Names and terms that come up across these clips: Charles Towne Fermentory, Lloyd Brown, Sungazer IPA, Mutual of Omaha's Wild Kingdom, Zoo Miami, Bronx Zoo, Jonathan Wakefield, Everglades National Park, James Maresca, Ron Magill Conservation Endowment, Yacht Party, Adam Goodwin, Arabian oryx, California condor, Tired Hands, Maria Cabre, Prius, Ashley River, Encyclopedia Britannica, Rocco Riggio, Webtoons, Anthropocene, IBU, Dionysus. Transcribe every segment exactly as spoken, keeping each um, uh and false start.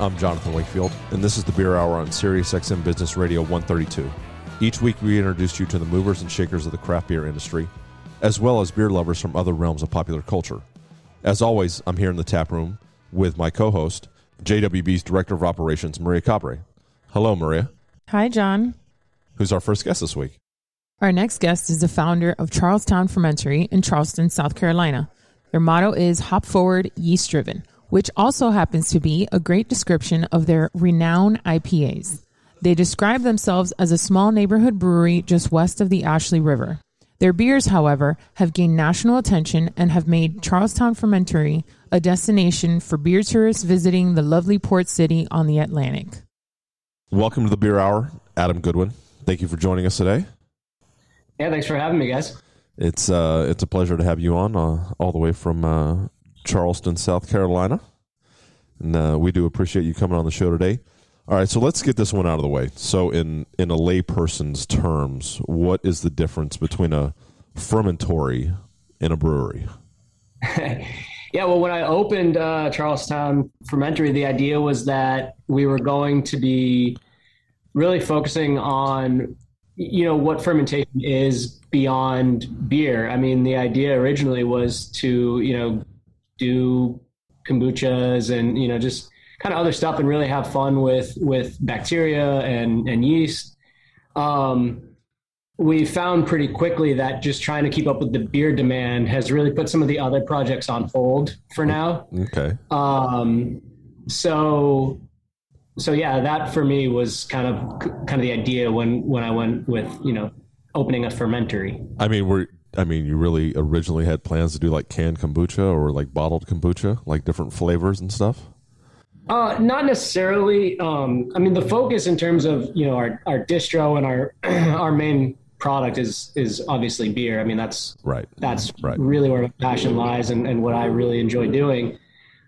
I'm Jonathan Wakefield, and this is the Beer Hour on SiriusXM Business Radio one thirty-two. Each week, we introduce you to the movers and shakers of the craft beer industry, as well as beer lovers from other realms of popular culture. As always, I'm here in the tap room with my co-host, J W B's Director of Operations, Maria Cabre. Hello, Maria. Hi, John. Who's our first guest this week? Our next guest is the founder of Charles Towne Fermentory in Charleston, South Carolina. Their motto is hop forward, yeast driven, which also happens to be a great description of their renowned I P As. They describe themselves as a small neighborhood brewery just west of the Ashley River. Their beers, however, have gained national attention and have made Charles Towne Fermentory a destination for beer tourists visiting the lovely port city on the Atlantic. Welcome to the Beer Hour, Adam Goodwin. Thank you for joining us today. Yeah, thanks for having me, guys. It's uh, it's a pleasure to have you on, uh, all the way from uh, Charleston, South Carolina. And uh, we do appreciate you coming on the show today. All right, so let's get this one out of the way. So in, in a layperson's terms, what is the difference between a fermentory and a brewery? Yeah, well, when I opened uh, Charles Towne Fermentory, the idea was that we were going to be really focusing on, you know, what fermentation is beyond beer. I mean, the idea originally was to, you know, do kombuchas and, you know, just kind of other stuff and really have fun with, with bacteria and, and yeast. Um, we found pretty quickly that just trying to keep up with the beer demand has really put some of the other projects on hold for now. Okay. Um, so, so yeah, that for me was kind of, kind of the idea when, when I went with, you know, opening a fermentory. I mean, we're, I mean, you really originally had plans to do like canned kombucha or like bottled kombucha, like different flavors and stuff? Uh, not necessarily. Um, I mean, the focus in terms of, you know, our, our distro and our, our main product is, is obviously beer. I mean, that's right. That's right. Really where my passion lies and, and what I really enjoy doing.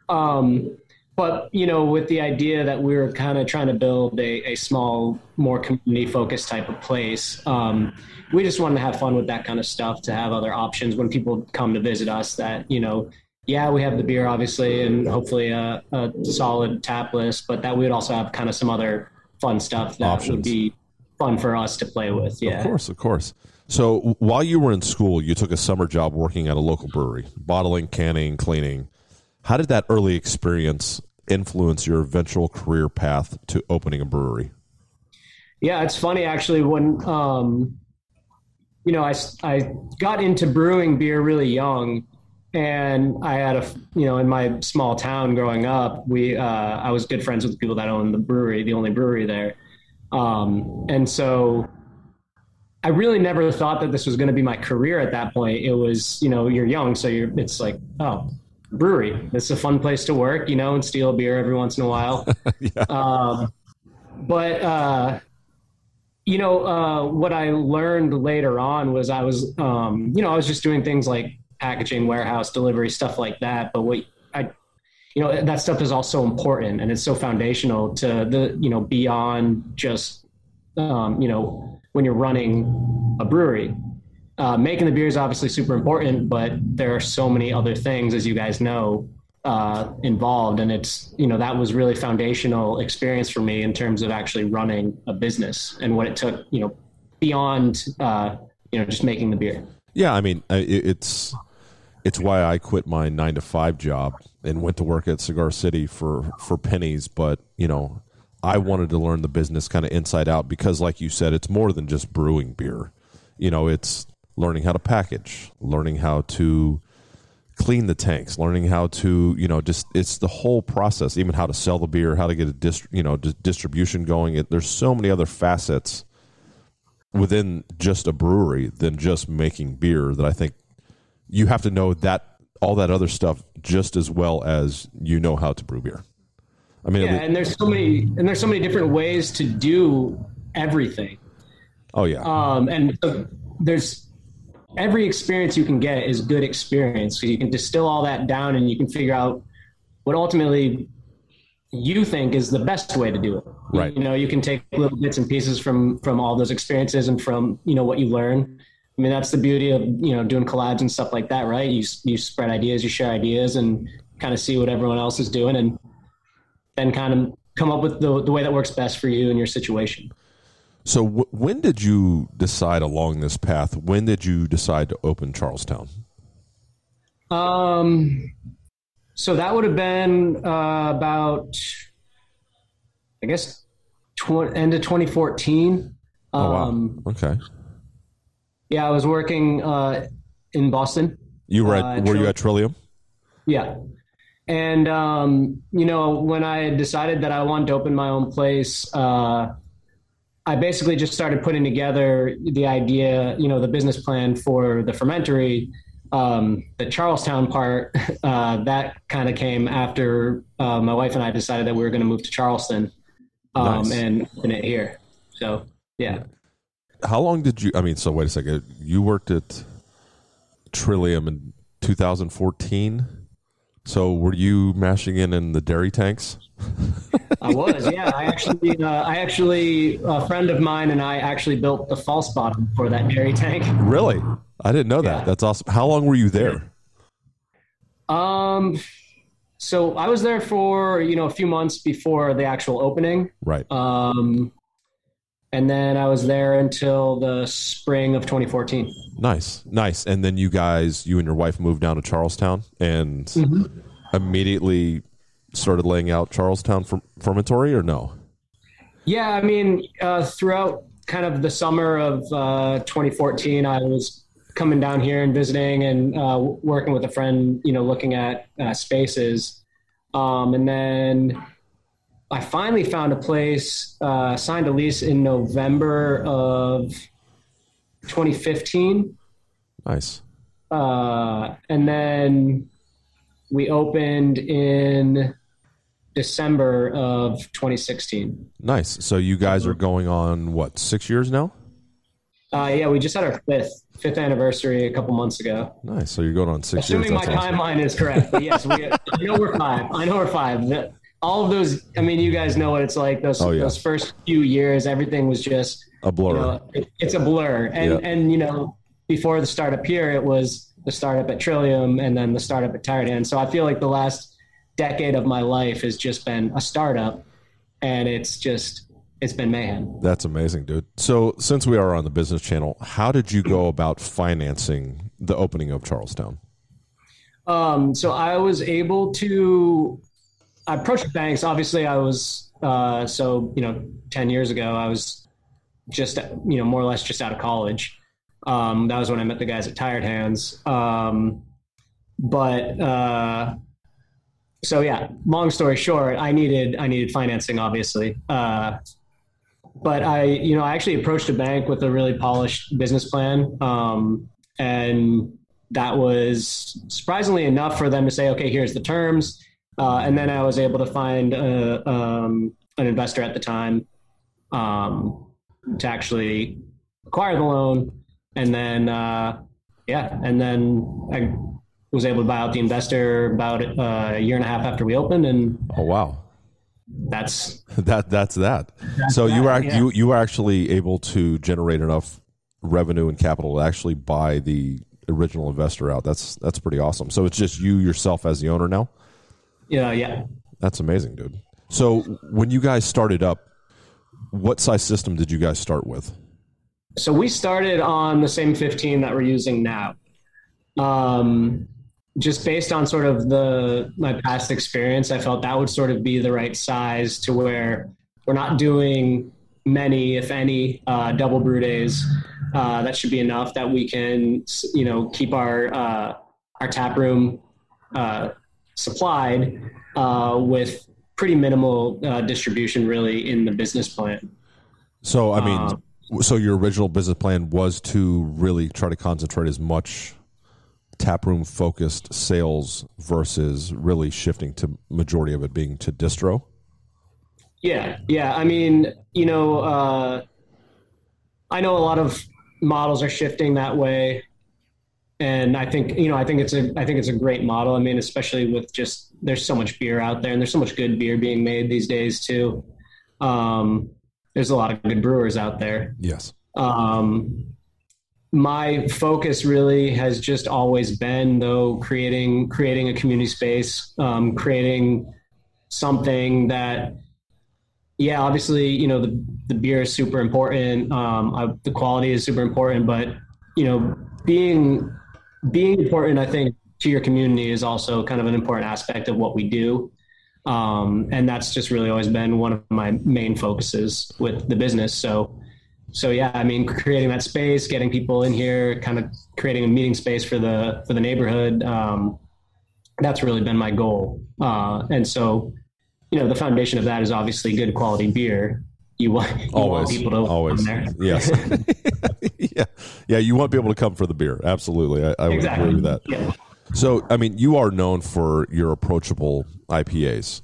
Um, but you know, with the idea that we were kind of trying to build a, a small, more community focused type of place. Um, we just wanted to have fun with that kind of stuff, to have other options when people come to visit us that, you know, yeah, we have the beer, obviously, and hopefully a, a solid tap list, but that we would also have kind of some other fun stuff that Options. would be fun for us to play with. Yeah, of course, of course. So while you were in school, you took a summer job working at a local brewery, bottling, canning, cleaning. How did that early experience influence your eventual career path to opening a brewery? Yeah, it's funny, actually, when, um, you know, I, I got into brewing beer really young. And I had a, you know, in my small town growing up, we, uh, I was good friends with the people that owned the brewery, the only brewery there. Um, and so I really never thought that this was going to be my career at that point. It was, you know, you're young, so you're, it's like, oh, brewery, it's a fun place to work, you know, and steal a beer every once in a while. yeah. Um, but, uh, you know, uh, what I learned later on was I was, um, you know, I was just doing things like packaging, warehouse, delivery, stuff like that. But what I, you know, that stuff is also important and it's so foundational to the, you know, beyond just, um, you know, when you're running a brewery, uh, making the beer is obviously super important, but there are so many other things, as you guys know, uh, involved. And it's, you know, that was really foundational experience for me in terms of actually running a business and what it took, you know, beyond, uh, you know, just making the beer. Yeah. I mean, it's, It's why I quit my nine to five job and went to work at Cigar City for, for pennies. But, you know, I wanted to learn the business kind of inside out because, like you said, it's more than just brewing beer. You know, it's learning how to package, learning how to clean the tanks, learning how to, you know, just it's the whole process, even how to sell the beer, how to get a dist, you know, distribution going. It, there's so many other facets within just a brewery than just making beer that I think you have to know that all that other stuff just as well as you know how to brew beer. I mean, yeah, least... and there's so many, and there's so many different ways to do everything. Oh yeah. Um, and there's every experience you can get is good experience. So you can distill all that down and you can figure out what ultimately you think is the best way to do it. Right. You know, you can take little bits and pieces from, from all those experiences and from, you know, what you learn. I mean, that's the beauty of, you know, doing collabs and stuff like that, right? You, you spread ideas, you share ideas and kind of see what everyone else is doing and then kind of come up with the, the way that works best for you and your situation. So w- when did you decide along this path? When did you decide to open Charles Towne? Um, so that would have been uh, about, I guess, tw- end of twenty fourteen. Um, oh, wow. Okay. Yeah, I was working uh, in Boston. You were at, uh, were you at Trillium? Yeah. And, um, you know, when I decided that I wanted to open my own place, uh, I basically just started putting together the idea, you know, the business plan for the fermentory. Um, the Charles Towne part, uh, that kind of came after uh, my wife and I decided that we were going to move to Charleston um, nice. and open it here. So, yeah. How long did you, I mean, so wait a second. You worked at Trillium in two thousand fourteen. So were you mashing in in the dairy tanks? I was, yeah. I actually, uh, I actually, a friend of mine and I actually built the false bottom for that dairy tank. Really? I didn't know that. Yeah. That's awesome. How long were you there? Um, so I was there for, you know, a few months before the actual opening. Right. Um, and then I was there until the spring of twenty fourteen. Nice, nice. And then you guys, you and your wife moved down to Charles Towne and mm-hmm. immediately started laying out Charles Towne Fermentory, or no? Yeah, I mean, uh, throughout kind of the summer of uh, twenty fourteen, I was coming down here and visiting and uh, working with a friend, you know, looking at uh, spaces. Um, and then... I finally found a place, uh, signed a lease in November of twenty fifteen. Nice. Uh, and then we opened in December of twenty sixteen. Nice. So you guys are going on, what, six years now? Uh, yeah, we just had our fifth fifth anniversary a couple months ago. Nice. So you're going on six Assuming years. Assuming my awesome. Timeline is correct. But yes, we, I know we're five. I know we're five. No, all of those, I mean, you guys know what it's like. Those oh, yeah. those first few years, everything was just a blur. You know, it, it's a blur. And, yeah. and you know, before the startup here, it was the startup at Trillium and then the startup at Tired Hands. So I feel like the last decade of my life has just been a startup, and it's just, it's been mayhem. That's amazing, dude. So since we are on the business channel, how did you go about financing the opening of Charles Towne? Um, so I was able to... I approached banks. Obviously I was, uh, so, you know, ten years ago, I was just, you know, more or less just out of college. Um, that was when I met the guys at Tired Hands. Um, but, uh, so yeah, long story short, I needed, I needed financing, obviously. Uh, but I, you know, I actually approached a bank with a really polished business plan. Um, and that was surprisingly enough for them to say, okay, here's the terms. Uh, and then I was able to find uh, um, an investor at the time um, to actually acquire the loan. And then, uh, yeah, and then I was able to buy out the investor about uh, a year and a half after we opened. And oh, wow. That's that. That's that. That's so that, you were yeah. you, you were actually able to generate enough revenue and capital to actually buy the original investor out. That's that's pretty awesome. So it's just you yourself as the owner now? Yeah, yeah. That's amazing, dude. So when you guys started up, what size system did you guys start with? So we started on the same fifteen that we're using now. Um, just based on sort of the my past experience, I felt that would sort of be the right size to where we're not doing many, if any, uh, double brew days. Uh, that should be enough that we can, you know, keep our uh, our tap room uh supplied uh, with pretty minimal uh, distribution really in the business plan. So, I mean, um, so your original business plan was to really try to concentrate as much taproom focused sales versus really shifting to majority of it being to distro? Yeah, yeah. I mean, you know, uh, I know a lot of models are shifting that way, and I think, you know, I think it's a, I think it's a great model. I mean, especially with just, there's so much beer out there, and there's so much good beer being made these days too. Um, there's a lot of good brewers out there. Yes. Um, my focus really has just always been, though, creating, creating a community space, um, creating something that, yeah, obviously, you know, the, the beer is super important. Um, I, the quality is super important, but, you know, being, being important, I think, to your community is also kind of an important aspect of what we do. Um, and that's just really always been one of my main focuses with the business. So, so yeah, I mean, creating that space, getting people in here, kind of creating a meeting space for the, for the neighborhood. Um, that's really been my goal. Uh, and so, you know, the foundation of that is obviously good quality beer. You want, you always, want people to always, come there. Yes. Yeah. Yeah. You want people to come for the beer. Absolutely. I, I exactly. would agree with that. Yeah. So, I mean, you are known for your approachable I P As.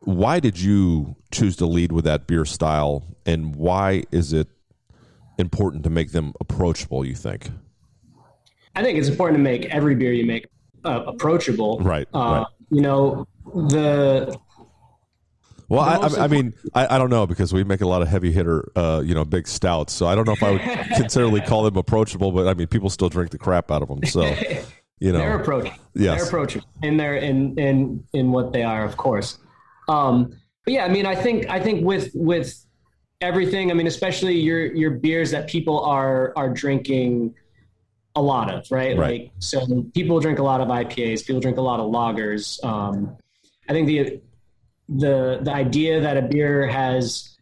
Why did you choose to lead with that beer style, and why is it important to make them approachable, you think? I think it's important to make every beer you make uh, approachable. Right, uh, right. You know, the... Well, I, I mean, I, I don't know, because we make a lot of heavy hitter, uh, you know, big stouts. So I don't know if I would considerably call them approachable, but I mean, people still drink the crap out of them. So, you know, they're approachable. Yes. They're approachable in their, in, in, in what they are, of course. Um, but yeah, I mean, I think, I think with, with everything, I mean, especially your, your beers that people are, are drinking a lot of, right? Right. Like, so people drink a lot of I P As, people drink a lot of lagers. Um, I think the, the the idea that a beer has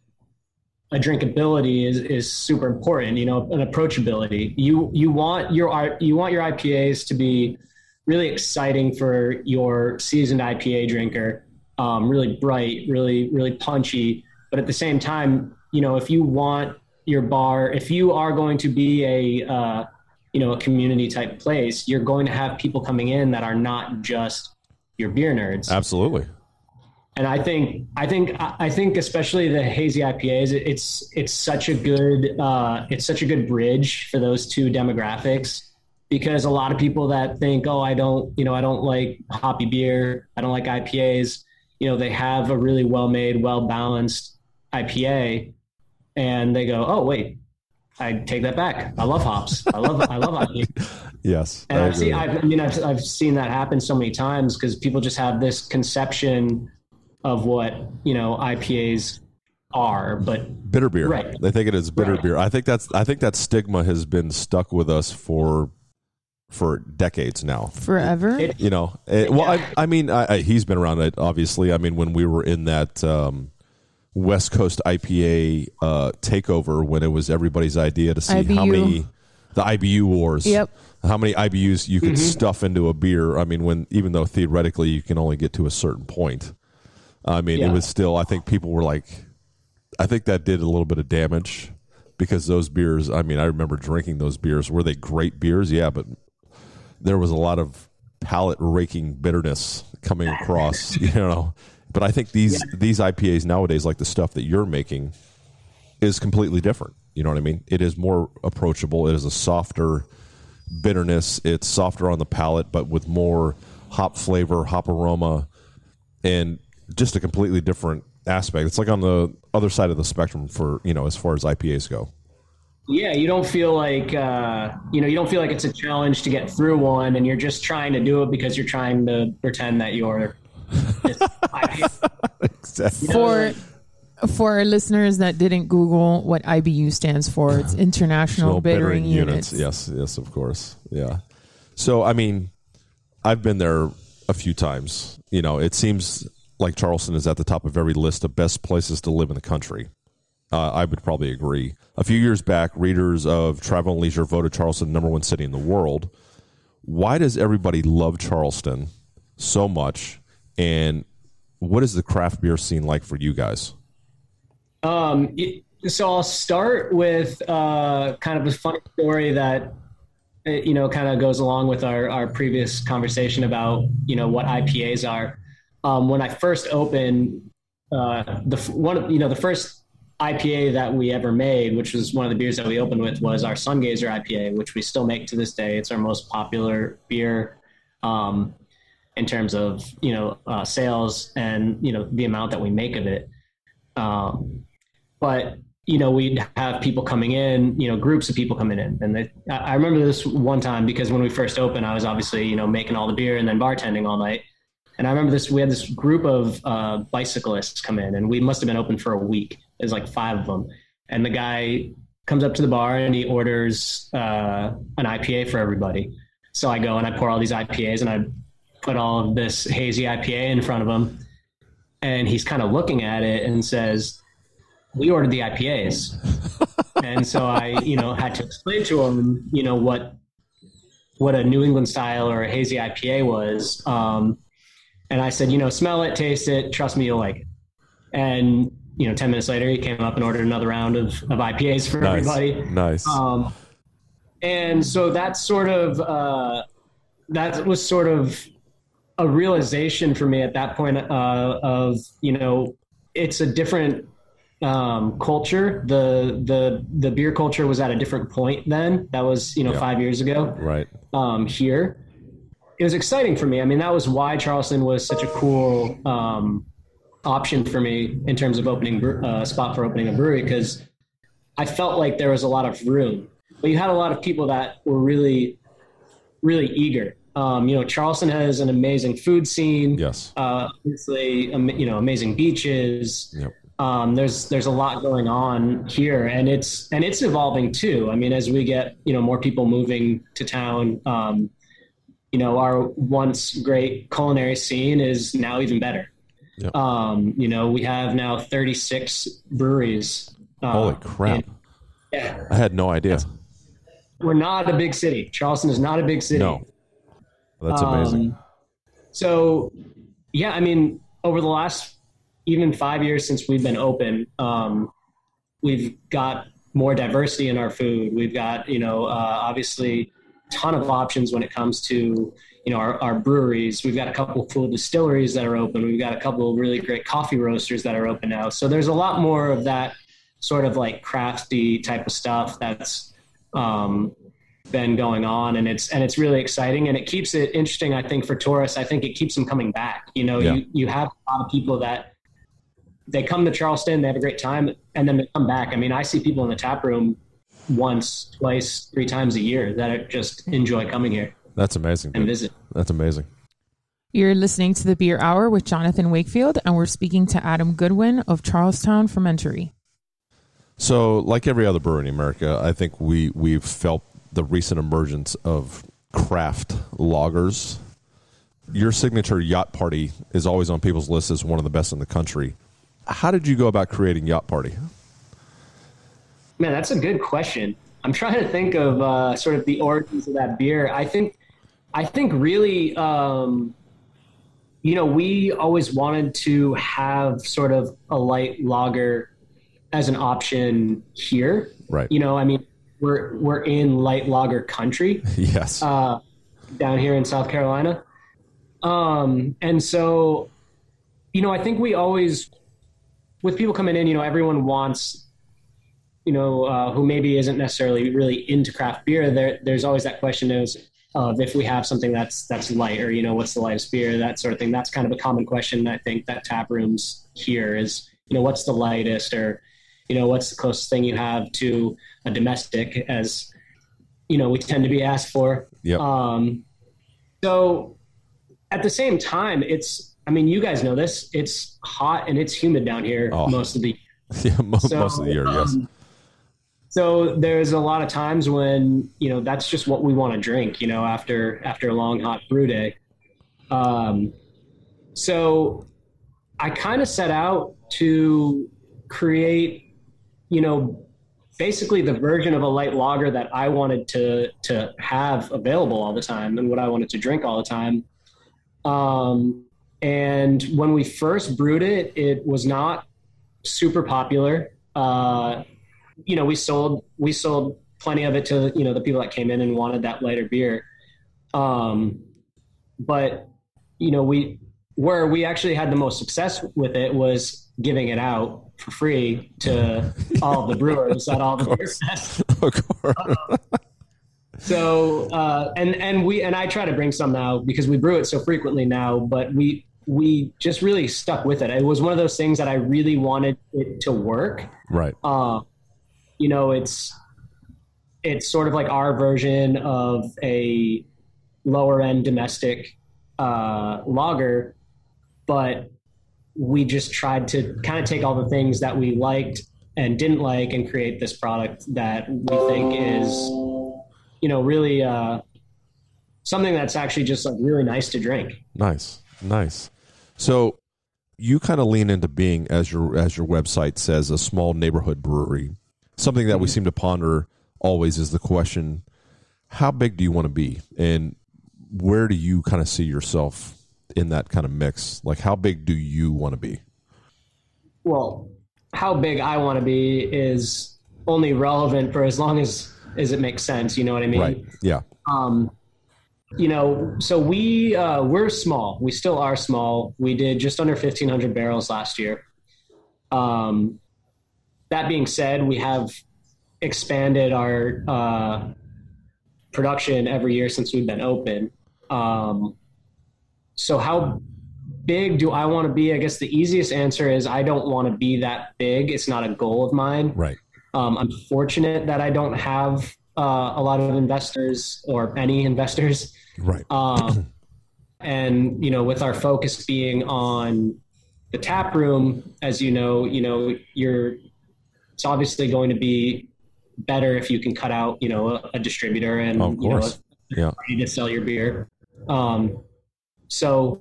a drinkability is, is super important, you know, an approachability. You, you want your, you want your I P As to be really exciting for your seasoned I P A drinker. Um, really bright, really, really punchy. But at the same time, you know, if you want your bar, if you are going to be a, uh, you know, a community type place, you're going to have people coming in that are not just your beer nerds. Absolutely. And I think, I think, I think, especially the hazy I P As, it's, it's such a good, uh, it's such a good bridge for those two demographics, because a lot of people that think, oh, I don't, you know, I don't like hoppy beer, I don't like I P As, you know, they have a really well-made, well-balanced I P A and they go, oh, wait, I take that back. I love hops. I love, I love I P As. Yes. And I I've seen, I've, I mean, I've, I've seen that happen so many times, because people just have this conception of what, you know, I P As are, but bitter beer, right? They think it is bitter right. beer. I think that's, I think that stigma has been stuck with us for, for decades now. Forever? It, you know, it, well, I, I mean, I, I, he's been around it, obviously. I mean, when we were in that um, West Coast I P A uh, takeover, when it was everybody's idea to see I B U. How many, the I B U wars. Yep. How many I B Us you could mm-hmm. stuff into a beer. I mean, when, even though theoretically you can only get to a certain point. I mean, yeah. It was still, I think people were like, I think that did a little bit of damage, because those beers, I mean, I remember drinking those beers. Were they great beers? Yeah, but there was a lot of palate raking bitterness coming across, you know. But I think these, yeah. these I P As nowadays, like the stuff that you're making, is completely different. You know what I mean? It is more approachable. It is a softer bitterness. It's softer on the palate, but with more hop flavor, hop aroma, and just a completely different aspect. It's like on the other side of the spectrum for, you know, as far as I P As go. Yeah. You don't feel like, uh, you know, you don't feel like it's a challenge to get through one, and you're just trying to do it because you're trying to pretend that you're. Exactly. For, for our listeners that didn't Google what I B U stands for, it's International Bittering, Bittering Units. Units. Yes. Yes, of course. Yeah. So, I mean, I've been there a few times, you know, it seems like Charleston is at the top of every list of best places to live in the country. Uh, I would probably agree. A few years back, readers of Travel and Leisure voted Charleston number one city in the world. Why does everybody love Charleston so much? And what is the craft beer scene like for you guys? Um, it, so I'll start with uh, kind of a funny story that, you know, kind of goes along with our, our previous conversation about, you know, what I P As are. Um, when I first opened uh, the one, you know, the first I P A that we ever made, which was one of the beers that we opened with, was our Sungazer I P A, which we still make to this day. It's our most popular beer um, in terms of, you know, uh, sales and, you know, the amount that we make of it. Um, but, you know, we'd have people coming in, you know, groups of people coming in. And they, I remember this one time because when we first opened, I was obviously, you know, making all the beer and then bartending all night. And I remember this, we had this group of uh, bicyclists come in, and we must have been open for a week. There's like five of them. And the guy comes up to the bar and he orders uh, an I P A for everybody. So I go and I pour all these I P As and I put all of this hazy I P A in front of him. And he's kind of looking at it and says, "We ordered the I P As." And so I, you know, had to explain to him, you know, what what a New England style or a hazy I P A was. Um, and I said, you know, smell it, taste it, trust me, you'll like it. And, you know, ten minutes later, he came up and ordered another round of, of I P As for nice. everybody. Nice. Um, and so that's sort of, uh, that was sort of a realization for me at that point uh, of, you know, it's a different um, culture. The, the, the beer culture was at a different point then. That was, you know, yeah. five years ago. Right. Um, here. It was exciting for me. I mean, that was why Charleston was such a cool, um, option for me in terms of opening a uh, spot for opening a brewery, because I felt like there was a lot of room, but you had a lot of people that were really, really eager. Um, you know, Charleston has an amazing food scene. Yes. Uh, obviously, um, you know, amazing beaches. Yep. Um, there's, there's a lot going on here, and it's, and it's evolving too. I mean, as we get, you know, more people moving to town, um, you know, our once great culinary scene is now even better. Yep. Um, you know, we have now thirty-six breweries. Uh, Holy crap. And, yeah. I had no idea. We're not a big city. Charleston is not a big city. No. That's amazing. Um, so, yeah, I mean, over the last even five years since we've been open, um, we've got more diversity in our food. We've got, you know, uh, obviously a ton of options when it comes to, you know, our, our breweries. We've got a couple of cool distilleries that are open. We've got a couple of really great coffee roasters that are open now. So there's a lot more of that sort of like crafty type of stuff that's um, been going on. And it's, and it's really exciting, and it keeps it interesting. I think for tourists, I think it keeps them coming back. You know, yeah. you, you have a lot of people that they come to Charleston, they have a great time, and then they come back. I mean, I see people in the tap room once, twice, three times a year that just enjoy coming here. That's amazing. And visit. That's amazing. You're listening to the Beer Hour with Jonathan Wakefield, and we're speaking to Adam Goodwin of Charles Towne Fermentory. So, like every other brewery in America, I think we we've felt the recent emergence of craft lagers. Your signature Yacht Party is always on people's lists as one of the best in the country. How did you go about creating Yacht Party? Man, that's a good question. I'm trying to think of uh, sort of the origins of that beer. I think. I think really, um, you know, we always wanted to have sort of a light lager as an option here. Right. You know, I mean, we're, we're in light lager country. Yes. Uh, down here in South Carolina. Um, and so, you know, I think we always, with people coming in, you know, everyone wants, you know, uh, who maybe isn't necessarily really into craft beer, there, there's always that question is, of uh, if we have something that's that's light, or, you know, what's the lightest beer, that sort of thing. That's kind of a common question, I think, that tap rooms here is, you know, what's the lightest, or, you know, what's the closest thing you have to a domestic, as, you know, we tend to be asked for. Yep. Um, so at the same time, it's, I mean, you guys know this, it's hot and it's humid down here oh. most of the year. Yeah, most, so, most of the year, um, yes. So there's a lot of times when, you know, that's just what we want to drink, you know, after after a long, hot brew day. Um, so I kind of set out to create, you know, basically the version of a light lager that I wanted to to have available all the time and what I wanted to drink all the time. Um, and when we first brewed it, it was not super popular. Uh you know, we sold, we sold plenty of it to, you know, the people that came in and wanted that lighter beer. Um, but, you know, we, where we actually had the most success with it was giving it out for free to all the brewers at all the beer fests. Of course. Uh, so, uh, and, and we, and I try to bring some now because we brew it so frequently now, but we, we just really stuck with it. It was one of those things that I really wanted it to work. Right. Uh, you know, it's, it's sort of like our version of a lower end domestic, uh, lager, but we just tried to kind of take all the things that we liked and didn't like and create this product that we think is, you know, really, uh, something that's actually just like really nice to drink. Nice. Nice. So you kind of lean into being, as your, as your website says, a small neighborhood brewery. Something that we seem to ponder always is the question, how big do you want to be? And where do you kind of see yourself in that kind of mix? Like, how big do you want to be? Well, how big I want to be is only relevant for as long as, as it makes sense. You know what I mean? Right. Yeah. Um, you know, so we, uh, we're small. We still are small. We did just under fifteen hundred barrels last year. Um, that being said, we have expanded our, uh, production every year since we've been open. Um, so how big do I want to be? I guess the easiest answer is I don't want to be that big. It's not a goal of mine. Right. Um, I'm fortunate that I don't have uh, a lot of investors or any investors. Right. Um, and, you know, with our focus being on the tap room, as you know, you know, you're, it's obviously going to be better if you can cut out, you know, a, a distributor and, oh, of course, you know, yeah, to sell your beer. Um, so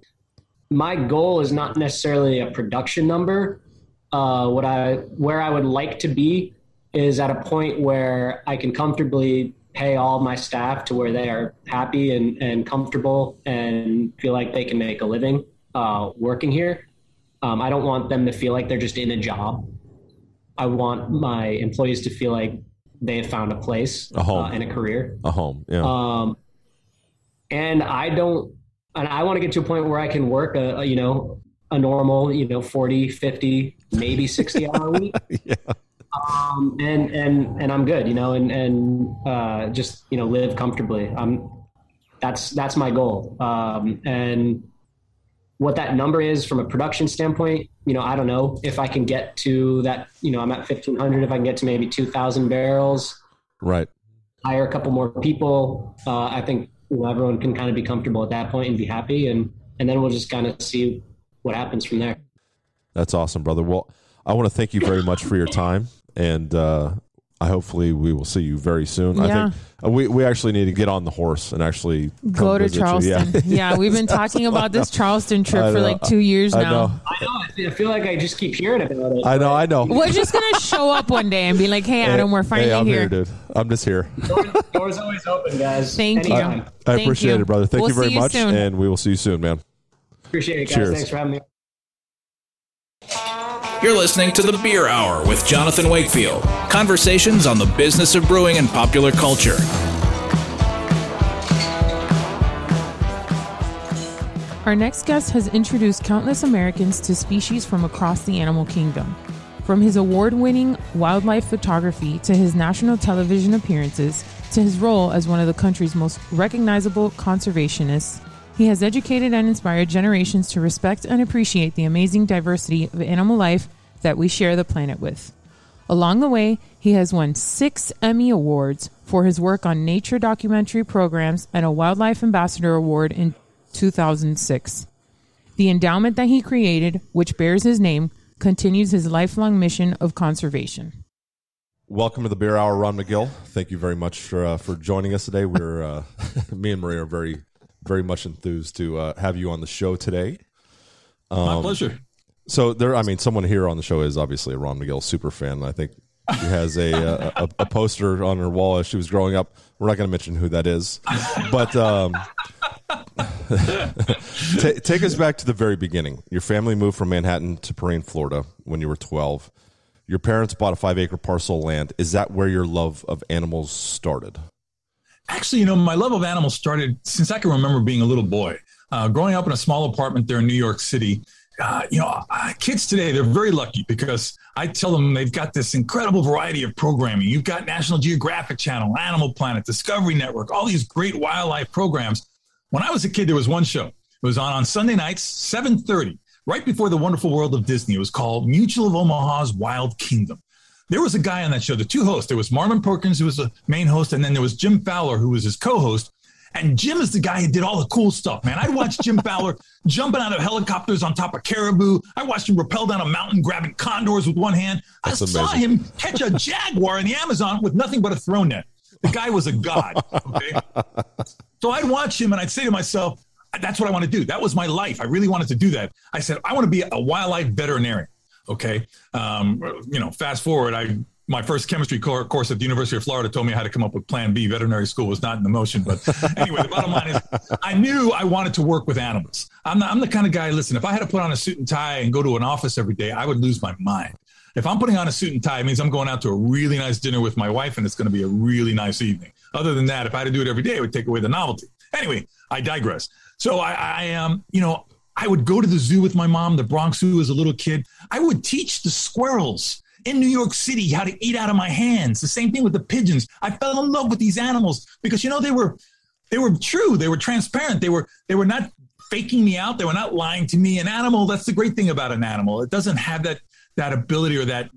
my goal is not necessarily a production number. Uh, what I, where I would like to be is at a point where I can comfortably pay all my staff to where they are happy and, and comfortable and feel like they can make a living, uh, working here. Um, I don't want them to feel like they're just in a job. I want my employees to feel like they have found a place, a home, uh, and a career, a home. Yeah. Um, and I don't, and I want to get to a point where I can work a, a you know, a normal, you know, forty, fifty, maybe sixty hour week. Yeah. Um, and, and, and I'm good, you know, and, and, uh, just, you know, live comfortably. Um, that's, that's my goal. Um, and what that number is from a production standpoint, you know, I don't know if I can get to that, you know, I'm at fifteen hundred, if I can get to maybe two thousand barrels, right? Hire a couple more people. Uh, I think you know, everyone can kind of be comfortable at that point and be happy. And, and then we'll just kind of see what happens from there. That's awesome, brother. Well, I want to thank you very much for your time, and uh, I hopefully we will see you very soon. Yeah. I think uh, we, we actually need to get on the horse and actually go to Charleston. Yeah. yeah, we've been talking about this Charleston trip for like two years I now. Know. I know. I feel like I just keep hearing about it. I know. Right? I know. We're just gonna show up one day and be like, "Hey, Adam, we're finally hey, I'm here. here, dude. I'm just here." The door's always open, guys. Thank Anytime. you. I, I appreciate you. it, brother. Thank we'll you very you much, soon. and we will see you soon, man. Appreciate it, guys. Cheers. Thanks for having me. You're listening to The Beer Hour with Jonathan Wakefield. Conversations on the business of brewing and popular culture. Our next guest has introduced countless Americans to species from across the animal kingdom. From his award-winning wildlife photography to his national television appearances to his role as one of the country's most recognizable conservationists, he has educated and inspired generations to respect and appreciate the amazing diversity of animal life that we share the planet with. Along the way, he has won six Emmy Awards for his work on nature documentary programs and a Wildlife Ambassador Award in two thousand six. The endowment that he created, which bears his name, continues his lifelong mission of conservation. Welcome to the Beer Hour, Ron Magill. Thank you very much for, uh, for joining us today. We're uh, me and Maria are very... very much enthused to uh, have you on the show today. Um, My pleasure. So there, I mean, someone here on the show is obviously a Ron Magill super fan. I think she has a, a, a poster on her wall as she was growing up. We're not going to mention who that is, but um, t- take us back to the very beginning. Your family moved from Manhattan to Perrine, Florida when you were twelve. Your parents bought a five acre parcel of land. Is that where your love of animals started? Actually, you know, my love of animals started since I can remember being a little boy. Uh, growing up in a small apartment there in New York City, uh, you know, uh, kids today, they're very lucky because I tell them they've got this incredible variety of programming. You've got National Geographic Channel, Animal Planet, Discovery Network, all these great wildlife programs. When I was a kid, there was one show. It was on, on Sunday nights, seven thirty, right before the wonderful world of Disney. It was called Mutual of Omaha's Wild Kingdom. There was a guy on that show, the two hosts. There was Marvin Perkins, who was the main host, and then there was Jim Fowler, who was his co-host. And Jim is the guy who did all the cool stuff, man. I watched Jim Fowler jumping out of helicopters on top of caribou. I watched him rappel down a mountain, grabbing condors with one hand. That's I saw amazing. him catch a jaguar in the Amazon with nothing but a throw net. The guy was a god, okay? So I'd watch him, and I'd say to myself, that's what I want to do. That was my life. I really wanted to do that. I said, I want to be a wildlife veterinarian, okay? Um, you know, fast forward, I... my first chemistry course at the University of Florida told me how to come up with plan B. Veterinary school was not in the motion. But anyway, the bottom line is I knew I wanted to work with animals. I'm the, I'm the kind of guy, listen, if I had to put on a suit and tie and go to an office every day, I would lose my mind. If I'm putting on a suit and tie, it means I'm going out to a really nice dinner with my wife, and it's going to be a really nice evening. Other than that, if I had to do it every day, it would take away the novelty. Anyway, I digress. So I, I um, you know, I would go to the zoo with my mom, the Bronx Zoo, as a little kid. I would teach the squirrels in New York City how to eat out of my hands. The same thing with the pigeons. I fell in love with these animals because, you know, they were they were true. They were transparent. They were they were not faking me out. They were not lying to me. An animal, that's the great thing about an animal. It doesn't have that that ability or that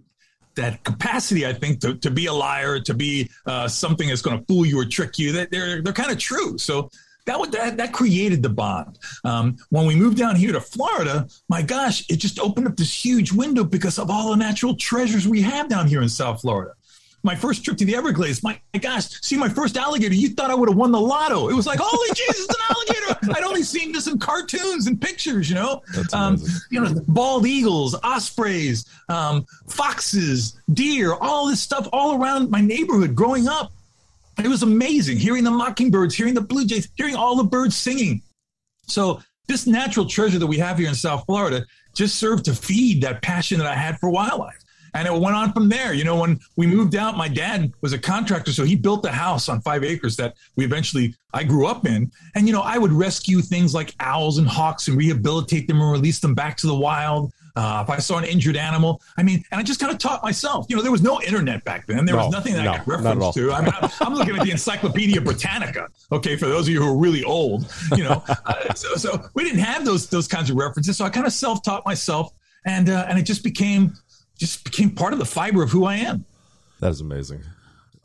that capacity, I think, to, to be a liar, to be uh, something that's going to fool you or trick you. That they're they're kind of true. So that would that, that created the bond. Um, when we moved down here to Florida, my gosh, it just opened up this huge window because of all the natural treasures we have down here in South Florida. My first trip to the Everglades, my, my gosh, see my first alligator. You thought I would have won the lotto. It was like, holy Jesus, an alligator. I'd only seen this in cartoons and pictures, you know. That's um, you know, bald eagles, ospreys, um, foxes, deer, all this stuff all around my neighborhood growing up. It was amazing hearing the mockingbirds, hearing the blue jays, hearing all the birds singing. So this natural treasure that we have here in South Florida just served to feed that passion that I had for wildlife. And it went on from there. You know, when we moved out, my dad was a contractor, so he built a house on five acres that we eventually, I grew up in. And, you know, I would rescue things like owls and hawks and rehabilitate them and release them back to the wild. Uh, if I saw an injured animal, I mean, and I just kind of taught myself. You know, there was no internet back then. There no, was nothing that no, I could reference to. I mean, I'm, I'm looking at the Encyclopedia Britannica, okay, for those of you who are really old, you know. Uh, so, so we didn't have those those kinds of references. So I kind of self-taught myself, and uh, and it just became just became part of the fiber of who I am. That is amazing.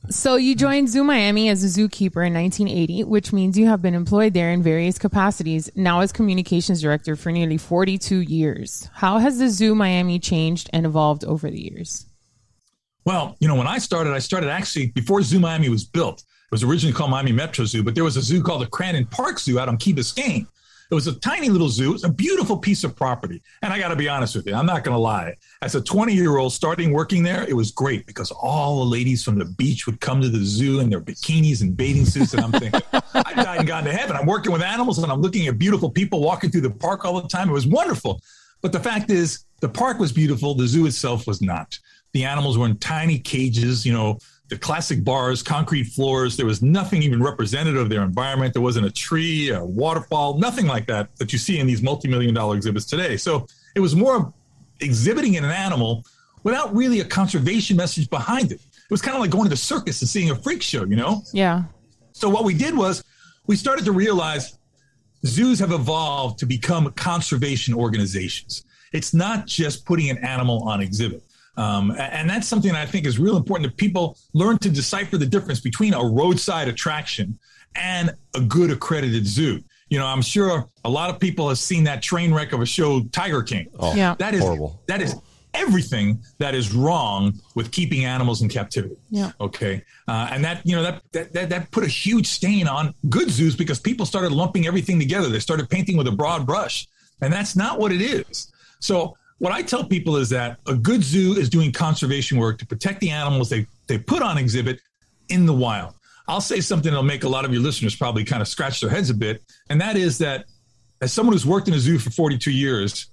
So you joined Zoo Miami as a zookeeper in nineteen eighty, which means you have been employed there in various capacities, now as communications director for nearly forty-two years. How has the Zoo Miami changed and evolved over the years? Well, you know, when I started, I started actually before Zoo Miami was built. It was originally called Miami Metro Zoo, but there was a zoo called the Crandon Park Zoo out on Key Biscayne. It was a tiny little zoo. It was a beautiful piece of property. And I got to be honest with you, I'm not going to lie. As a twenty-year-old starting working there, it was great because all the ladies from the beach would come to the zoo in their bikinis and bathing suits. And I'm thinking, I've died and gone to heaven. I'm working with animals and I'm looking at beautiful people walking through the park all the time. It was wonderful. But the fact is, the park was beautiful. The zoo itself was not. The animals were in tiny cages, you know, the classic bars, concrete floors. There was nothing even representative of their environment. There wasn't a tree, a waterfall, nothing like that that you see in these multi-million dollar exhibits today. So it was more exhibiting an animal without really a conservation message behind it. It was kind of like going to the circus and seeing a freak show, you know? Yeah. So what we did was we started to realize zoos have evolved to become conservation organizations. It's not just putting an animal on exhibit. Um, and that's something I think is real important that people learn to decipher the difference between a roadside attraction and a good accredited zoo. You know, I'm sure a lot of people have seen that train wreck of a show, Tiger King. Oh, yeah. That is horrible. That is everything that is wrong with keeping animals in captivity. Yeah. Okay. Uh, and that, you know, that, that, that, that put a huge stain on good zoos because people started lumping everything together. They started painting with a broad brush, and that's not what it is. So what I tell people is that a good zoo is doing conservation work to protect the animals they, they put on exhibit in the wild. I'll say something that'll make a lot of your listeners probably kind of scratch their heads a bit. And that is that as someone who's worked in a zoo for forty-two years,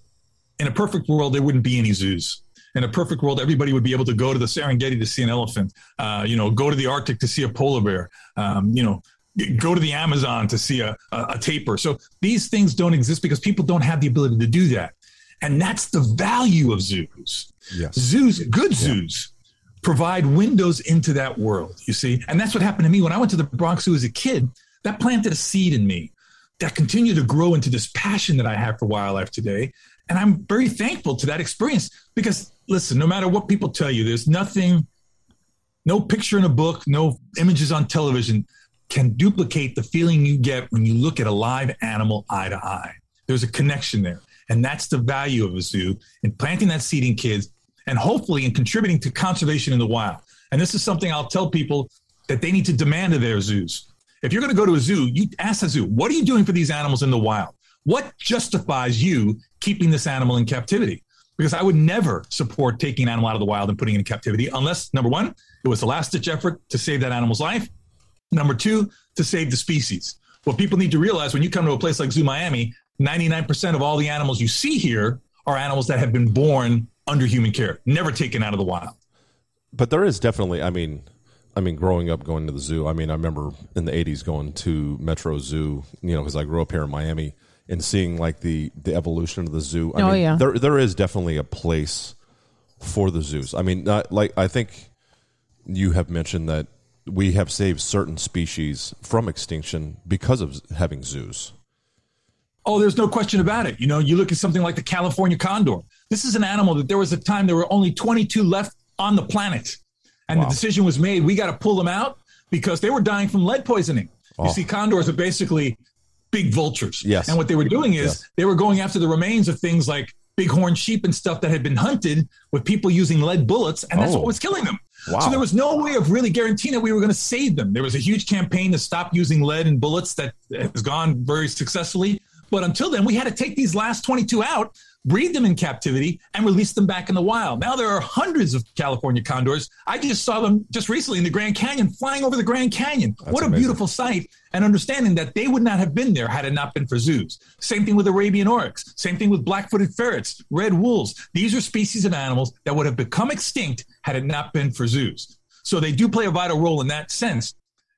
in a perfect world, there wouldn't be any zoos. In a perfect world, everybody would be able to go to the Serengeti to see an elephant, uh, you know, go to the Arctic to see a polar bear, um, you know, go to the Amazon to see a, a, a tapir. So these things don't exist because people don't have the ability to do that. And that's the value of zoos. Yes. Zoos, good zoos, yeah. provide windows into that world, you see. And that's what happened to me. When I went to the Bronx Zoo as a kid, that planted a seed in me that continued to grow into this passion that I have for wildlife today. And I'm very thankful to that experience because, listen, no matter what people tell you, there's nothing, no picture in a book, no images on television can duplicate the feeling you get when you look at a live animal eye to eye. There's a connection there. And that's the value of a zoo in planting that seed in kids and hopefully in contributing to conservation in the wild. And this is something I'll tell people that they need to demand of their zoos. If you're going to go to a zoo, you ask the zoo, what are you doing for these animals in the wild? What justifies you keeping this animal in captivity? Because I would never support taking an animal out of the wild and putting it in captivity unless, number one, it was a last-ditch effort to save that animal's life. Number two, to save the species. What people need to realize when you come to a place like Zoo Miami, ninety-nine percent of all the animals you see here are animals that have been born under human care, never taken out of the wild. But there is definitely, I mean, I mean, growing up, going to the zoo, I mean, I remember in the eighties going to Metro Zoo, you know, because I grew up here in Miami and seeing like the, the evolution of the zoo. I oh, mean, yeah. There, there is definitely a place for the zoos. I mean, not, like I think you have mentioned that we have saved certain species from extinction because of having zoos. Oh, there's no question about it. You know, you look at something like the California condor. This is an animal that there was a time there were only twenty-two left on the planet. And wow. the decision was made, we got to pull them out because they were dying from lead poisoning. Oh. You see, condors are basically big vultures. Yes. And what they were doing is yes. they were going after the remains of things like bighorn sheep and stuff that had been hunted with people using lead bullets. And that's oh. what was killing them. Wow. So there was no way of really guaranteeing that we were going to save them. There was a huge campaign to stop using lead and bullets that has gone very successfully. But until then, we had to take these last twenty-two out, breed them in captivity, and release them back in the wild. Now there are hundreds of California condors. I just saw them just recently in the Grand Canyon, flying over the Grand Canyon. That's what a amazing. Beautiful sight, and understanding that they would not have been there had it not been for zoos. Same thing with Arabian oryx. Same thing with black-footed ferrets, red wolves. These are species of animals that would have become extinct had it not been for zoos. So they do play a vital role in that sense.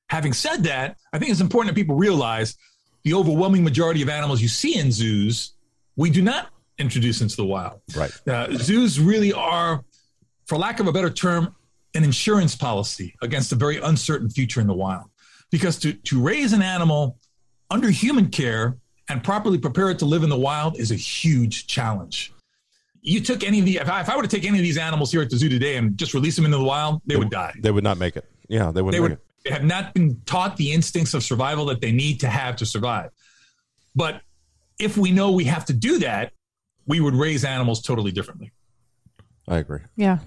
Having said that, I think it's important that people realize the overwhelming majority of animals you see in zoos, we do not introduce into the wild. Right. Uh, zoos really are, for lack of a better term, an insurance policy against a very uncertain future in the wild. Because to, to raise an animal under human care and properly prepare it to live in the wild is a huge challenge. You took any of the, if I, if I were to take any of these animals here at the zoo today and just release them into the wild, they, they would die. They would not make it. Yeah, they wouldn't they make would, it. They have not been taught the instincts of survival that they need to have to survive. But if we know we have to do that, we would raise animals totally differently. I agree. Yeah.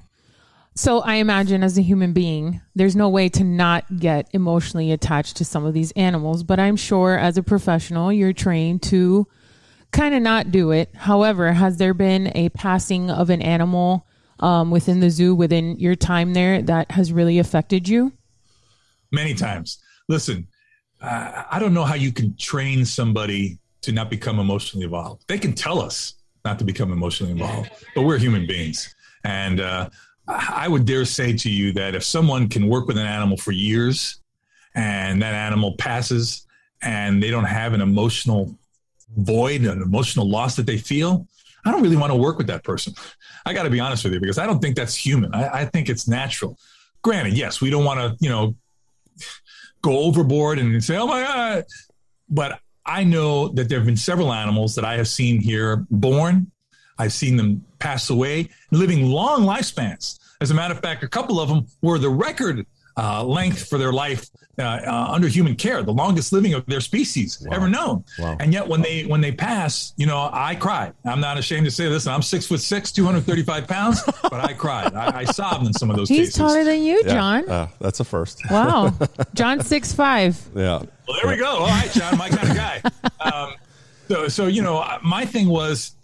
So I imagine as a human being, there's no way to not get emotionally attached to some of these animals, but I'm sure as a professional, you're trained to kind of not do it. However, has there been a passing of an animal um, within the zoo, within your time there that has really affected you? Many times. Listen, uh, I don't know how you can train somebody to not become emotionally involved. They can tell us not to become emotionally involved, but we're human beings. And uh, I would dare say to you that if someone can work with an animal for years and that animal passes and they don't have an emotional void, an emotional loss that they feel, I don't really want to work with that person. I got to be honest with you because I don't think that's human. I, I think it's natural. Granted, yes, we don't want to, you know, go overboard and say, oh my God. But I know that there have been several animals that I have seen here born. I've seen them pass away, living long lifespans. As a matter of fact, a couple of them were the record uh, length for their life uh, uh, under human care, the longest living of their species wow. ever known. Wow. And yet when they when they pass, you know, I cried. I'm not ashamed to say this. I'm six foot six, two hundred thirty-five pounds, but I cried. I, I sobbed in some of those He's cases. He's taller than you, John. Yeah. Uh, that's a first. Wow. John's six five. Yeah. Well, there we go. All right, John, my kind of guy. Um, so, so, you know, my thing was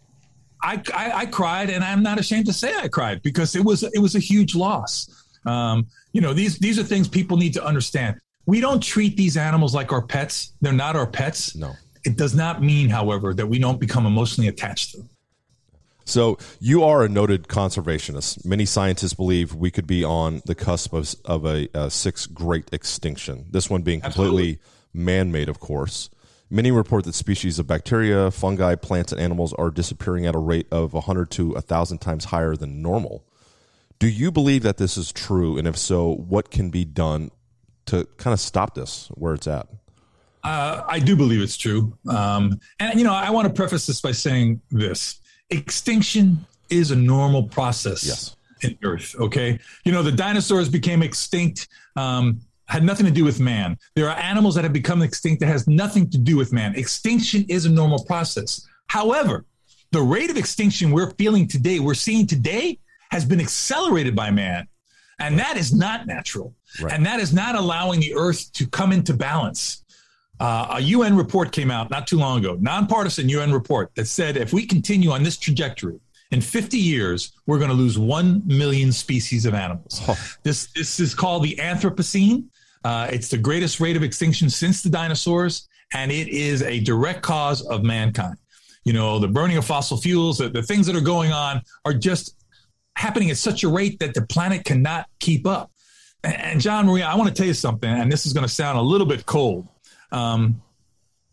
I, I, I cried, and I'm not ashamed to say I cried because it was it was a huge loss. Um, you know, these these are things people need to understand. We don't treat these animals like our pets. They're not our pets. No. It does not mean, however, that we don't become emotionally attached to them. So you are a noted conservationist. Many scientists believe we could be on the cusp of, of a, a sixth great extinction, this one being completely Absolutely. man-made, of course. Many report that species of bacteria, fungi, plants, and animals are disappearing at a rate of one hundred to one thousand times higher than normal. Do you believe that this is true? And if so, what can be done to kind of stop this where it's at? Uh, I do believe it's true. Um, and, you know, I want to preface this by saying this. Extinction is a normal process yes. in Earth, okay? You know, the dinosaurs became extinct, um, had nothing to do with man. There are animals that have become extinct that has nothing to do with man. Extinction is a normal process. However, the rate of extinction we're feeling today, we're seeing today, has been accelerated by man. And that is not natural. Right. And that is not allowing the Earth to come into balance. Uh, a U N report came out not too long ago, nonpartisan U N report that said if we continue on this trajectory, in fifty years, we're going to lose one million species of animals. Oh. This this is called the Anthropocene. Uh, it's the greatest rate of extinction since the dinosaurs, and it is a direct cause of mankind. You know, the burning of fossil fuels, the, the things that are going on are just happening at such a rate that the planet cannot keep up. And, and John, Maria, I want to tell you something, and this is going to sound a little bit cold. Um,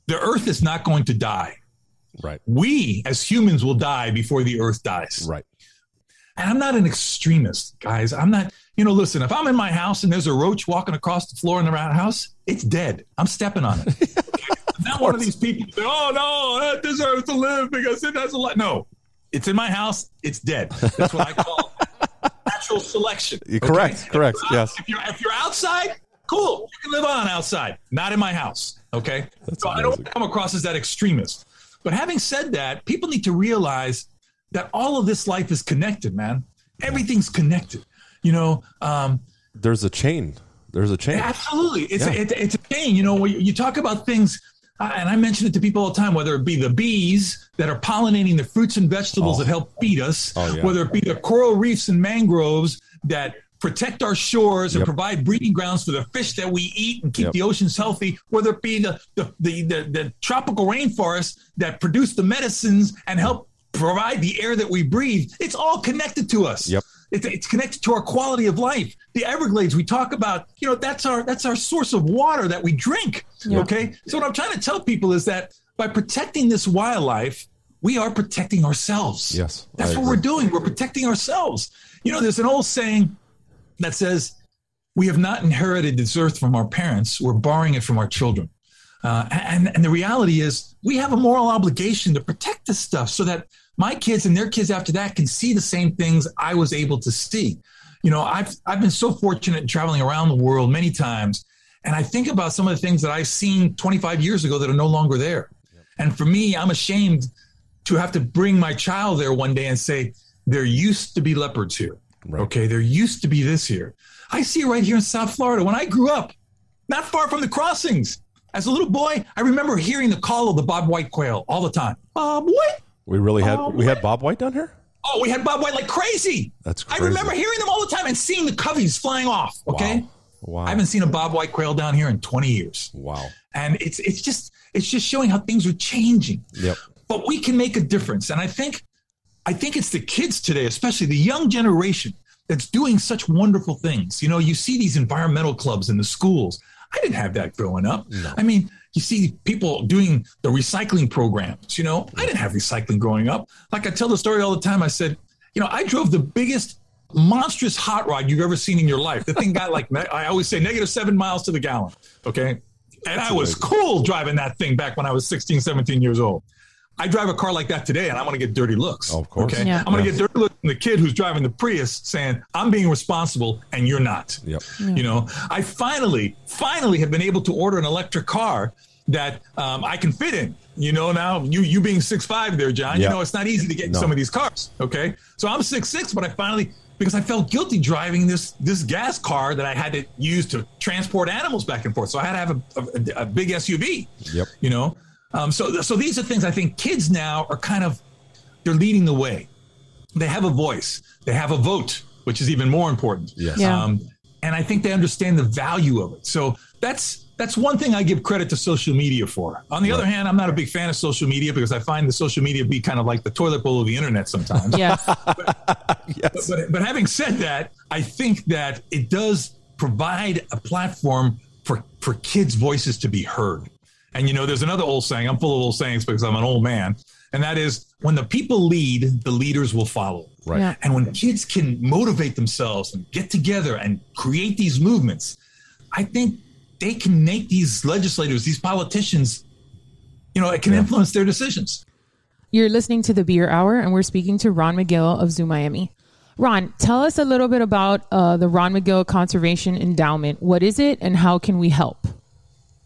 the Earth is not going to die. Right. We as humans will die before the Earth dies. Right. And I'm not an extremist, guys. I'm not, you know, listen, if I'm in my house and there's a roach walking across the floor in the house, it's dead. I'm stepping on it. I'm not one of these people who say, oh, no, it deserves to live because it has a lot. No, it's in my house. It's dead. That's what I call natural selection. Okay? Correct. Correct. If yes. If you're, if you're outside, cool. You can live on outside, not in my house. Okay. That's so amazing. I don't come across as that extremist. But having said that, people need to realize that all of this life is connected, man. Everything's connected. You know, um, there's a chain. There's a chain. Absolutely. It's, yeah. a, it, it's a chain. You know, when you talk about things, uh, and I mention it to people all the time, whether it be the bees that are pollinating the fruits and vegetables oh. that help feed us, oh, yeah. whether it be the coral reefs and mangroves that protect our shores and yep. provide breeding grounds for the fish that we eat and keep yep. the oceans healthy, whether it be the the, the the the tropical rainforests that produce the medicines and help provide the air that we breathe. It's all connected to us. Yep. It's, it's connected to our quality of life. The Everglades we talk about, you know, that's our that's our source of water that we drink. Yep. Okay. So what I'm trying to tell people is that by protecting this wildlife, we are protecting ourselves. Yes. That's I what agree. We're doing. We're protecting ourselves. You know, there's an old saying that says, we have not inherited this earth from our parents. We're borrowing it from our children. Uh, and, and the reality is we have a moral obligation to protect this stuff so that my kids and their kids after that can see the same things I was able to see. You know, I've, I've been so fortunate in traveling around the world many times. And I think about some of the things that I've seen twenty-five years ago that are no longer there. Yep. And for me, I'm ashamed to have to bring my child there one day and say, there used to be leopards here. Right. Okay, there used to be this here. I see it right here in South Florida. When I grew up, not far from the crossings, as a little boy, I remember hearing the call of the Bob White quail all the time. Bob White. We really had Bob we White. had Bob White down here? Oh, we had Bob White like crazy. That's crazy. I remember hearing them all the time and seeing the coveys flying off. Okay. Wow. Wow. I haven't seen a Bob White quail down here in twenty years. Wow. And it's it's just it's just showing how things are changing. Yep. But we can make a difference. And I think I think it's the kids today, especially the young generation, that's doing such wonderful things. You know, you see these environmental clubs in the schools. I didn't have that growing up. No. I mean, you see people doing the recycling programs. You know, I didn't have recycling growing up. Like I tell the story all the time. I said, you know, I drove the biggest monstrous hot rod you've ever seen in your life. The thing got like, I always say negative seven miles to the gallon. Okay. And that's I was amazing. Cool driving that thing back when I was sixteen, seventeen years old. I drive a car like that today, and I'm going to get dirty looks. Oh, of course. Okay? Yeah. I'm going to yeah. get dirty looks from the kid who's driving the Prius saying, I'm being responsible, and you're not. Yep. Yeah. You know, I finally, finally have been able to order an electric car that um, I can fit in. You know, now, you you being six five there, John, yeah. you know, it's not easy to get no. some of these cars, okay? So I'm six six, but I finally, because I felt guilty driving this this gas car that I had to use to transport animals back and forth. So I had to have a, a, a big S U V, yep. you know? Um, so, so these are things I think kids now are kind of, they're leading the way. They have a voice, they have a vote, which is even more important. Yes. Yeah. Um, and I think they understand the value of it. So that's, that's one thing I give credit to social media for. On the right. other hand, I'm not a big fan of social media because I find the social media be kind of like the toilet bowl of the internet sometimes. Yes. But, yes. But, but having said that, I think that it does provide a platform for for kids' voices to be heard. And, you know, there's another old saying. I'm full of old sayings because I'm an old man. And that is, when the people lead, the leaders will follow. Right. Yeah. And when kids can motivate themselves and get together and create these movements, I think they can make these legislators, these politicians, you know, it can yeah. influence their decisions. You're listening to The Beer Hour, and we're speaking to Ron Magill of Zoo Miami. Ron, tell us a little bit about uh, the Ron Magill Conservation Endowment. What is it, and how can we help?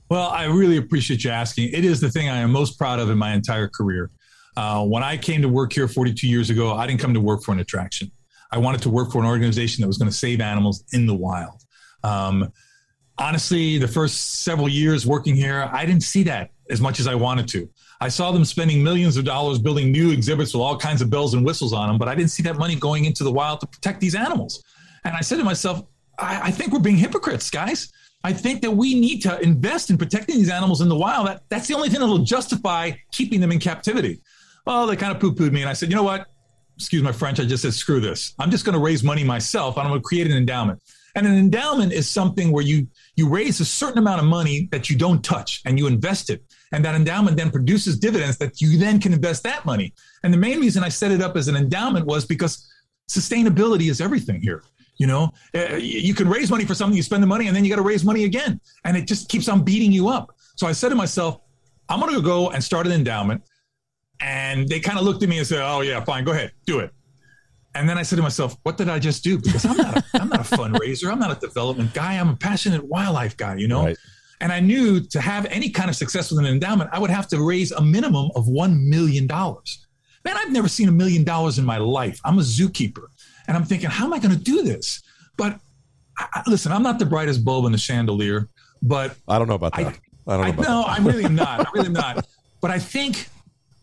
Well, I really appreciate you asking. It is the thing I am most proud of in my entire career. Uh, when I came to work here forty-two years ago, I didn't come to work for an attraction. I wanted to work for an organization that was going to save animals in the wild. Um, honestly, the first several years working here, I didn't see that as much as I wanted to. I saw them spending millions of dollars building new exhibits with all kinds of bells and whistles on them, but I didn't see that money going into the wild to protect these animals. And I said to myself, I, I think we're being hypocrites, guys. I think that we need to invest in protecting these animals in the wild. That, that's the only thing that will justify keeping them in captivity. Well, they kind of poo-pooed me, and I said, you know what? Excuse my French. I just said, screw this. I'm just going to raise money myself. I'm going to create an endowment. And an endowment is something where you you raise a certain amount of money that you don't touch, and you invest it. And that endowment then produces dividends that you then can invest that money. And the main reason I set it up as an endowment was because sustainability is everything here. You know, you can raise money for something, you spend the money, and then you got to raise money again. And it just keeps on beating you up. So I said to myself, I'm going to go and start an endowment. And they kind of looked at me and said, oh, yeah, fine, go ahead, do it. And then I said to myself, what did I just do? Because I'm not a, I'm not a fundraiser. I'm not a development guy. I'm a passionate wildlife guy, you know. Right. And I knew to have any kind of success with an endowment, I would have to raise a minimum of one million dollars. Man, I've never seen a million dollars in my life. I'm a zookeeper. And I'm thinking, how am I going to do this? But I, listen, I'm not the brightest bulb in the chandelier, but I don't know about that. I, I don't know. I, about no, that. I'm really not. I'm really not. But I think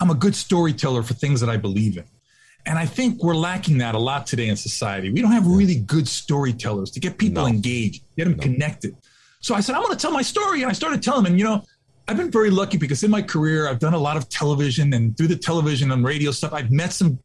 I'm a good storyteller for things that I believe in. And I think we're lacking that a lot today in society. We don't have really good storytellers to get people no. engaged, get them no. connected. So I said, I'm going to tell my story. And I started telling them, and, you know, I've been very lucky because in my career, I've done a lot of television, and through the television and radio stuff, I've met some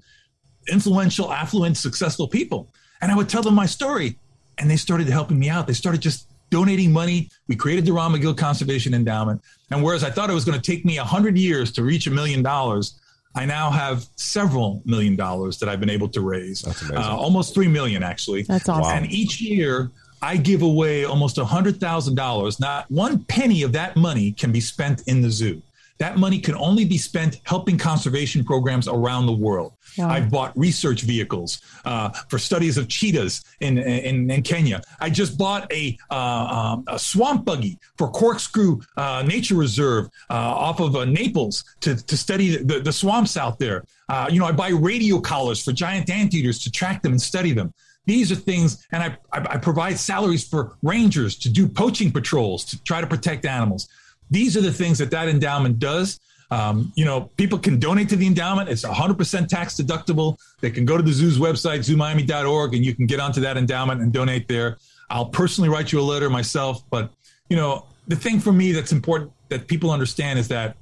influential, affluent, successful people. And I would tell them my story, and they started helping me out. They started just donating money. We created the Ron Magill Conservation Endowment. And whereas I thought it was going to take me one hundred years to reach a million dollars, I now have several million dollars that I've been able to raise. That's amazing. Uh, almost three million dollars, actually. That's awesome. And each year, I give away almost one hundred thousand dollars. Not one penny of that money can be spent in the zoo. That money can only be spent helping conservation programs around the world. Yeah. I've bought research vehicles uh, for studies of cheetahs in, in, in Kenya. I just bought a, uh, um, a swamp buggy for Corkscrew uh, Nature Reserve uh, off of uh, Naples to, to study the, the swamps out there. Uh, you know, I buy radio collars for giant anteaters to track them and study them. These are things, and I, I provide salaries for rangers to do poaching patrols to try to protect animals. These are the things that that endowment does. Um, you know, people can donate to the endowment. It's one hundred percent tax deductible. They can go to the zoo's website, zoo miami dot org, and you can get onto that endowment and donate there. I'll personally write you a letter myself. But, you know, the thing for me that's important that people understand is that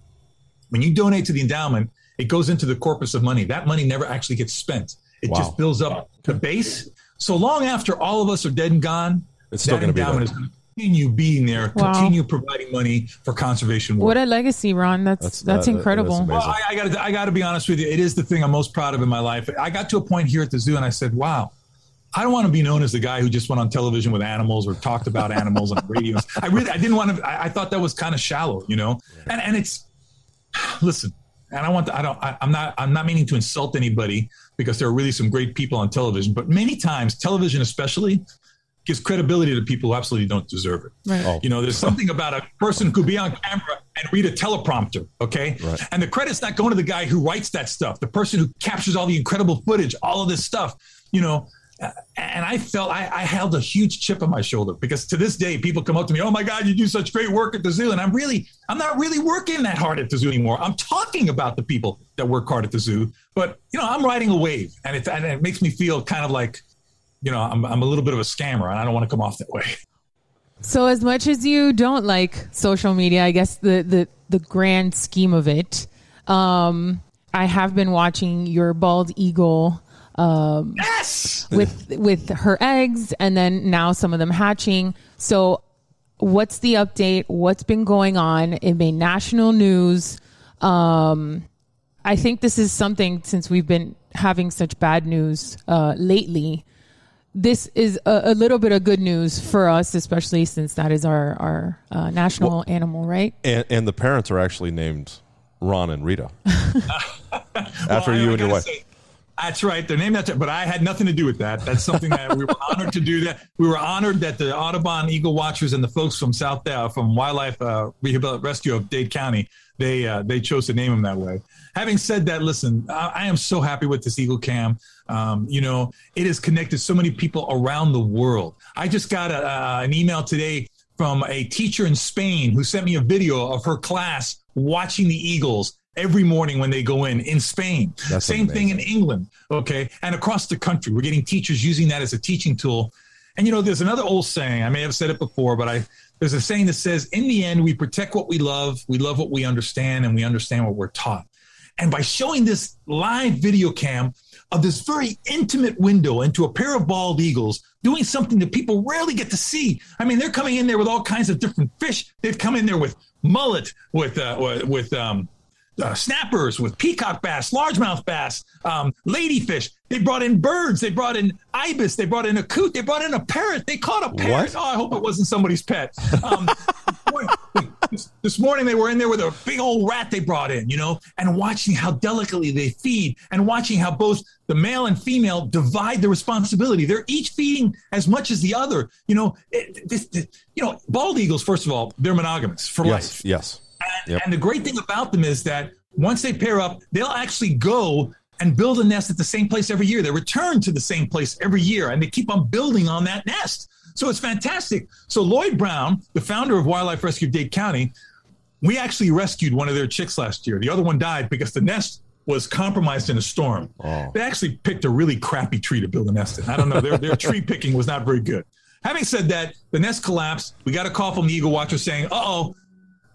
when you donate to the endowment, it goes into the corpus of money. That money never actually gets spent. It wow. just builds up the base. So long after all of us are dead and gone, it's still that gonna endowment be is going to continue being there, wow. continue providing money for conservation work. What a legacy, Ron. That's that's, that's that, incredible. That, that's well, I, I gotta I gotta be honest with you. It is the thing I'm most proud of in my life. I got to a point here at the zoo and I said, wow, I don't want to be known as the guy who just went on television with animals or talked about animals on radio. I really I didn't want to I, I thought that was kind of shallow, you know? And and it's listen. And I want to, I don't, I, I'm not, I'm not meaning to insult anybody because there are really some great people on television, but many times television, especially gives credibility to people who absolutely don't deserve it. Right. Oh. You know, there's something about a person who could be on camera and read a teleprompter. Okay. Right. And the credit's not going to the guy who writes that stuff, the person who captures all the incredible footage, all of this stuff, you know, and I felt I, I held a huge chip on my shoulder because to this day, people come up to me, oh, my God, you do such great work at the zoo. And I'm really I'm not really working that hard at the zoo anymore. I'm talking about the people that work hard at the zoo. But, you know, I'm riding a wave and it, and it makes me feel kind of like, you know, I'm, I'm a little bit of a scammer and I don't want to come off that way. So as much as you don't like social media, I guess the the, the grand scheme of it, um, I have been watching your bald eagle Um, yes! with with her eggs and then now some of them hatching. So what's the update? What's been going on? It made national news. Um, I think this is something, since we've been having such bad news uh, lately, this is a, a little bit of good news for us, especially since that is our, our uh, national well, animal, right? And, and the parents are actually named Ron and Rita. After well, you and your wife. Say, that's right. They're named after, but I had nothing to do with that. That's something that we were honored to do. That we were honored that the Audubon Eagle Watchers and the folks from South uh, from Wildlife uh, Rehabilitation Rescue of Dade County, they uh, they chose to name them that way. Having said that, listen, I, I am so happy with this Eagle Cam. Um, you know, it has connected so many people around the world. I just got a, uh, an email today from a teacher in Spain who sent me a video of her class watching the eagles every morning when they go in, in Spain. That's Same amazing. Thing in England, okay? And across the country, we're getting teachers using that as a teaching tool. And, you know, there's another old saying. I may have said it before, but I there's a saying that says, in the end, we protect what we love, we love what we understand, and we understand what we're taught. And by showing this live video cam of this very intimate window into a pair of bald eagles doing something that people rarely get to see. I mean, they're coming in there with all kinds of different fish. They've come in there with mullet, with uh, with um, uh, snappers, with peacock bass, largemouth bass, um, ladyfish. They brought in birds. They brought in ibis. They brought in a coot. They brought in a parrot. They caught a parrot. What? Oh, I hope it wasn't somebody's pet. Um, this morning they were in there with a big old rat they brought in, you know, and watching how delicately they feed and watching how both the male and female divide the responsibility. They're each feeding as much as the other. You know, it, this, this, you know, bald eagles, first of all, they're monogamous for yes, life. Yes. And, yep. and the great thing about them is that once they pair up, they'll actually go and build a nest at the same place every year. They return to the same place every year and they keep on building on that nest. So it's fantastic. So Lloyd Brown, the founder of Wildlife Rescue Dade County, we actually rescued one of their chicks last year. The other one died because the nest was compromised in a storm. Oh. They actually picked a really crappy tree to build a nest in. I don't know. Their, their tree picking was not very good. Having said that, the nest collapsed. We got a call from the Eagle Watcher saying, uh-oh,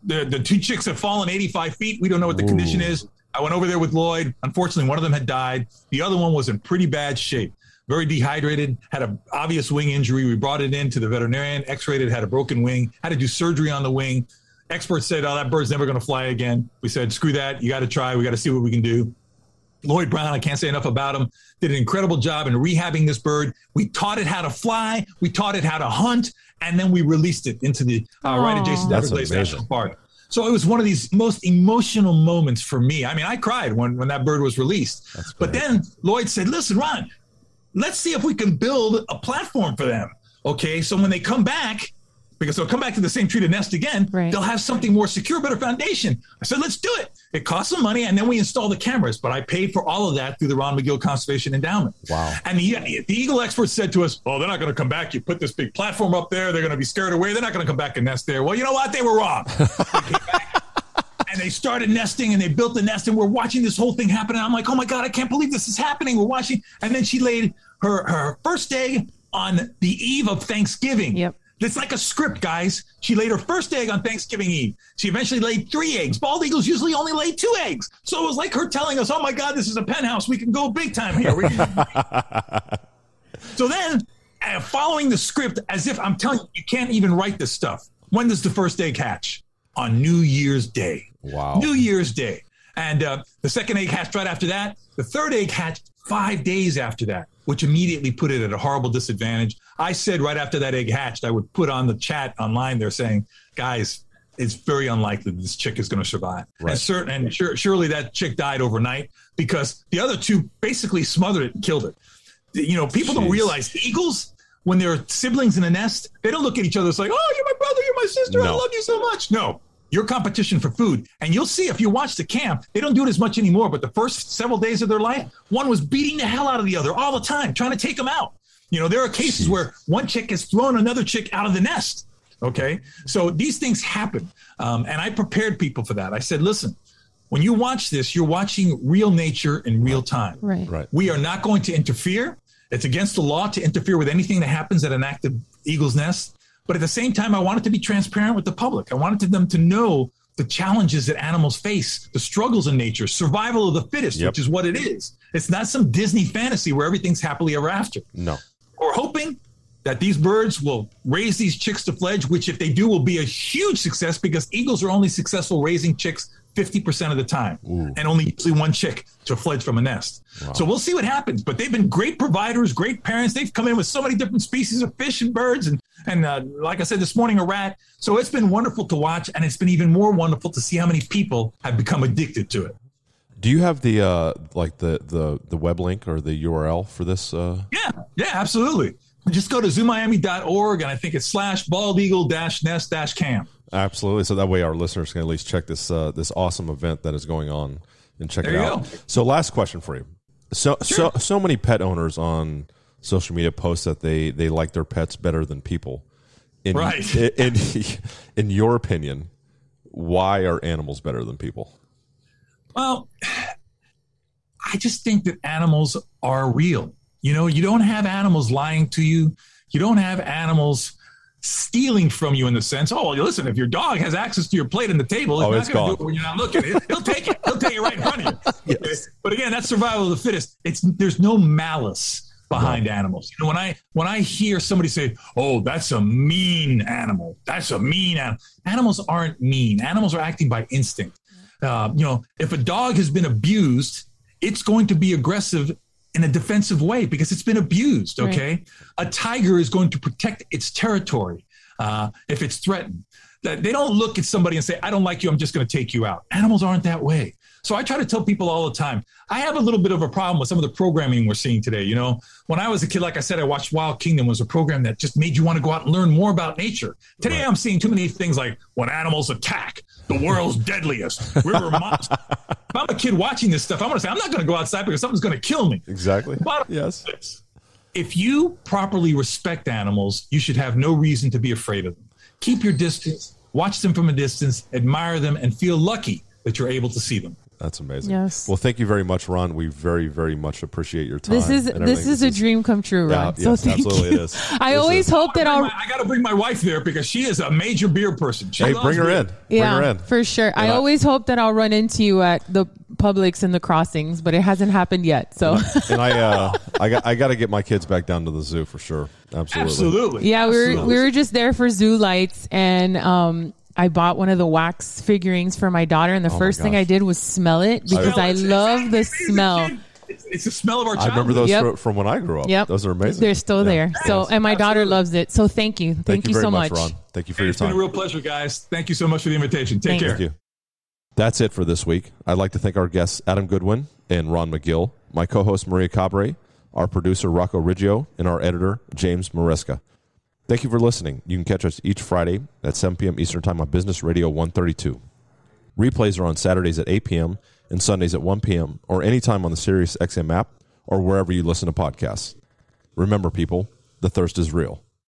the, the two chicks have fallen eighty-five feet. We don't know what the Ooh. Condition is. I went over there with Lloyd. Unfortunately, one of them had died. The other one was in pretty bad shape. Very dehydrated, had an obvious wing injury. We brought it in to the veterinarian, x-rayed it, had a broken wing, had to do surgery on the wing. Experts said, oh, that bird's never going to fly again. We said, screw that. You got to try. We got to see what we can do. Lloyd Brown, I can't say enough about him, did an incredible job in rehabbing this bird. We taught it how to fly. We taught it how to hunt. And then we released it into the uh, right adjacent to Everglades National Park. So it was one of these most emotional moments for me. I mean, I cried when, when that bird was released. But then Lloyd said, listen, Ron, let's see if we can build a platform for them. Okay, so when they come back, because they'll come back to the same tree to nest again, right. They'll have something more secure, better foundation. I said, let's do it. It costs some money, and then we install the cameras. But I paid for all of that through the Ron Magill Conservation Endowment. Wow. And the, the Eagle experts said to us, oh, they're not going to come back. You put this big platform up there. They're going to be scared away. They're not going to come back and nest there. Well, you know what? They were wrong. They came back. And they started nesting and they built the nest and we're watching this whole thing happen. And I'm like, oh my God, I can't believe this is happening. We're watching. And then she laid her, her first egg on the eve of Thanksgiving. Yep. It's like a script, guys. She laid her first egg on Thanksgiving Eve. She eventually laid three eggs. Bald eagles usually only lay two eggs. So it was like her telling us, oh my God, this is a penthouse. We can go big time here. We can- so then uh, following the script, as if I'm telling you, you can't even write this stuff. When does the first egg hatch? On New Year's Day. Wow. New Year's Day. And uh, the second egg hatched right after that. The third egg hatched five days after that, which immediately put it at a horrible disadvantage. I said right after that egg hatched, I would put on the chat online there saying, guys, it's very unlikely this chick is going to survive. Right. And, certain, and sure, surely that chick died overnight because the other two basically smothered it and killed it. You know, people Jeez. Don't realize eagles, when they're siblings in a nest, they don't look at each other. It's like, oh, you're my brother, you're my sister. No. I love you so much. No. Your competition for food. And you'll see if you watch the camp, they don't do it as much anymore. But the first several days of their life, one was beating the hell out of the other all the time, trying to take them out. You know, there are cases Jeez. Where one chick has thrown another chick out of the nest. Okay. So these things happen. Um, and I prepared people for that. I said, listen, when you watch this, you're watching real nature in real time. Right. Right. We are not going to interfere. It's against the law to interfere with anything that happens at an active eagle's nest. But at the same time, I wanted to be transparent with the public. I wanted them to know the challenges that animals face, the struggles in nature, survival of the fittest, yep. which is what it is. It's not some Disney fantasy where everything's happily ever after. No. We're hoping that these birds will raise these chicks to fledge, which if they do will be a huge success because eagles are only successful raising chicks fifty percent of the time. Ooh. And only usually one chick to fledge from a nest. Wow. So we'll see what happens. But they've been great providers, great parents. They've come in with so many different species of fish and birds and, and uh, like I said this morning, a rat. So it's been wonderful to watch, and it's been even more wonderful to see how many people have become addicted to it. Do you have the uh, like the, the, the web link or the U R L for this? Uh... Yeah, yeah, absolutely. Just go to zoo miami dot org, and I think it's slash bald eagle dash nest dash camp. Absolutely. So that way our listeners can at least check this uh, this awesome event that is going on and check there it out. Go. So last question for you. So sure. so so many pet owners on social media post that they, they like their pets better than people. In, right. in, in in your opinion, why are animals better than people? Well, I just think that animals are real. You know, you don't have animals lying to you. You don't have animals stealing from you in the sense, oh, listen, if your dog has access to your plate and the table, oh, it's not going to do it when you're not looking. He'll take it. He'll take it right in front of you. Yes. But again, that's survival of the fittest. It's there's no malice behind right. animals. You know, when I when I hear somebody say, oh, that's a mean animal. That's a mean animal. Animals aren't mean. Animals are acting by instinct. Uh, you know, if a dog has been abused, it's going to be aggressive in a defensive way because it's been abused. Okay. Right. A tiger is going to protect its territory. Uh, if it's threatened, they don't look at somebody and say, I don't like you. I'm just going to take you out. Animals aren't that way. So I try to tell people all the time, I have a little bit of a problem with some of the programming we're seeing today. You know, when I was a kid, like I said, I watched Wild Kingdom was a program that just made you want to go out and learn more about nature. Today, right. I'm seeing too many things like when animals attack, the world's deadliest. We were monsters. If I'm a kid watching this stuff, I'm going to say, I'm not going to go outside because something's going to kill me. Exactly. But yes. If you properly respect animals, you should have no reason to be afraid of them. Keep your distance, watch them from a distance, admire them, and feel lucky that you're able to see them. That's amazing. Yes. Well, thank you very much, Ron. We very, very much appreciate your time. This is this is a dream come true, Ron. Yeah, so yes, thank absolutely you. It is. I this always is. hope that I'll. I got to bring my wife there because she is a major beer person. She hey, bring her beer. in. Yeah, bring her in for sure. Yeah. I always hope that I'll run into you at the Publix and the crossings, but it hasn't happened yet. So, and I, uh, I got I got to get my kids back down to the zoo for sure. Absolutely. Absolutely. Yeah, we were absolutely. we were just there for zoo lights and. um I bought one of the wax figurines for my daughter, and the oh first thing I did was smell it because I, I love the smell. It's, it's the smell of our childhood. I remember those yep. from when I grew up. Yep. Those are amazing. They're still yeah. there. Yes. So, and my Absolutely. daughter loves it. So thank you. Thank, thank you, you very so much. Ron. Thank you for hey, your time. It's been a real pleasure, guys. Thank you so much for the invitation. Take Thanks. care. Thank you. That's it for this week. I'd like to thank our guests, Adam Goodwin and Ron Magill, my co-host, Maria Cabre, our producer, Rocco Riggio, and our editor, James Maresca. Thank you for listening. You can catch us each Friday at seven p.m. Eastern Time on Business Radio one thirty-two. Replays are on Saturdays at eight p.m. and Sundays at one p.m. or anytime on the SiriusXM app or wherever you listen to podcasts. Remember, people, the thirst is real.